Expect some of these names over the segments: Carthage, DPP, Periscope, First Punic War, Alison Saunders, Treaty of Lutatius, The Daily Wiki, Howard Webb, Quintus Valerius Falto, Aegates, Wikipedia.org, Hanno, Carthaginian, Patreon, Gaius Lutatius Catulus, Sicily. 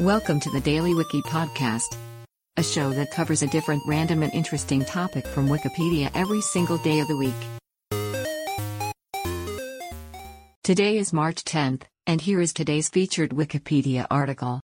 Welcome to the Daily Wiki podcast, a show that covers a different random and interesting topic from Wikipedia every single day of the week. Today is March 10th, and here is today's featured Wikipedia article.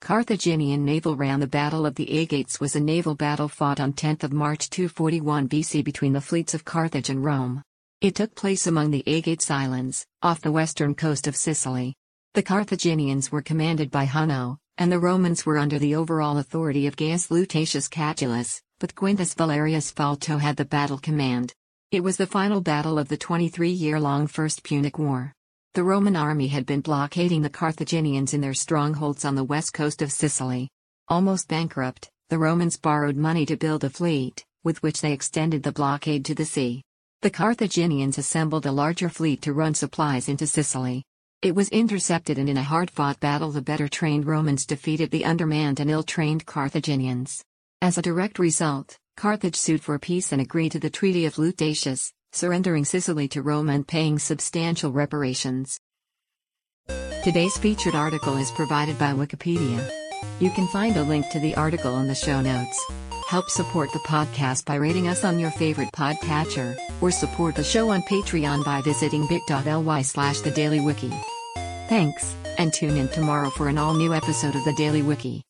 Carthaginian naval ram. The Battle of the Aegates was a naval battle fought on 10th of March 241 BC between the fleets of Carthage and Rome. It took place among the Aegates Islands, off the western coast of Sicily. The Carthaginians were commanded by Hanno, and the Romans were under the overall authority of Gaius Lutatius Catulus, but Quintus Valerius Falto had the battle command. It was the final battle of the 23-year-long First Punic War. The Roman army had been blockading the Carthaginians in their strongholds on the west coast of Sicily. Almost bankrupt, the Romans borrowed money to build a fleet, with which they extended the blockade to the sea. The Carthaginians assembled a larger fleet to run supplies into Sicily. It was intercepted, and in a hard-fought battle the better-trained Romans defeated the undermanned and ill-trained Carthaginians. As a direct result, Carthage sued for peace and agreed to the Treaty of Lutatius, surrendering Sicily to Rome and paying substantial reparations. Today's featured article is provided by Wikipedia. You can find a link to the article in the show notes. Help support the podcast by rating us on your favorite podcatcher, or support the show on Patreon by visiting bit.ly/thedailywiki. Thanks, and tune in tomorrow for an all-new episode of The Daily Wiki.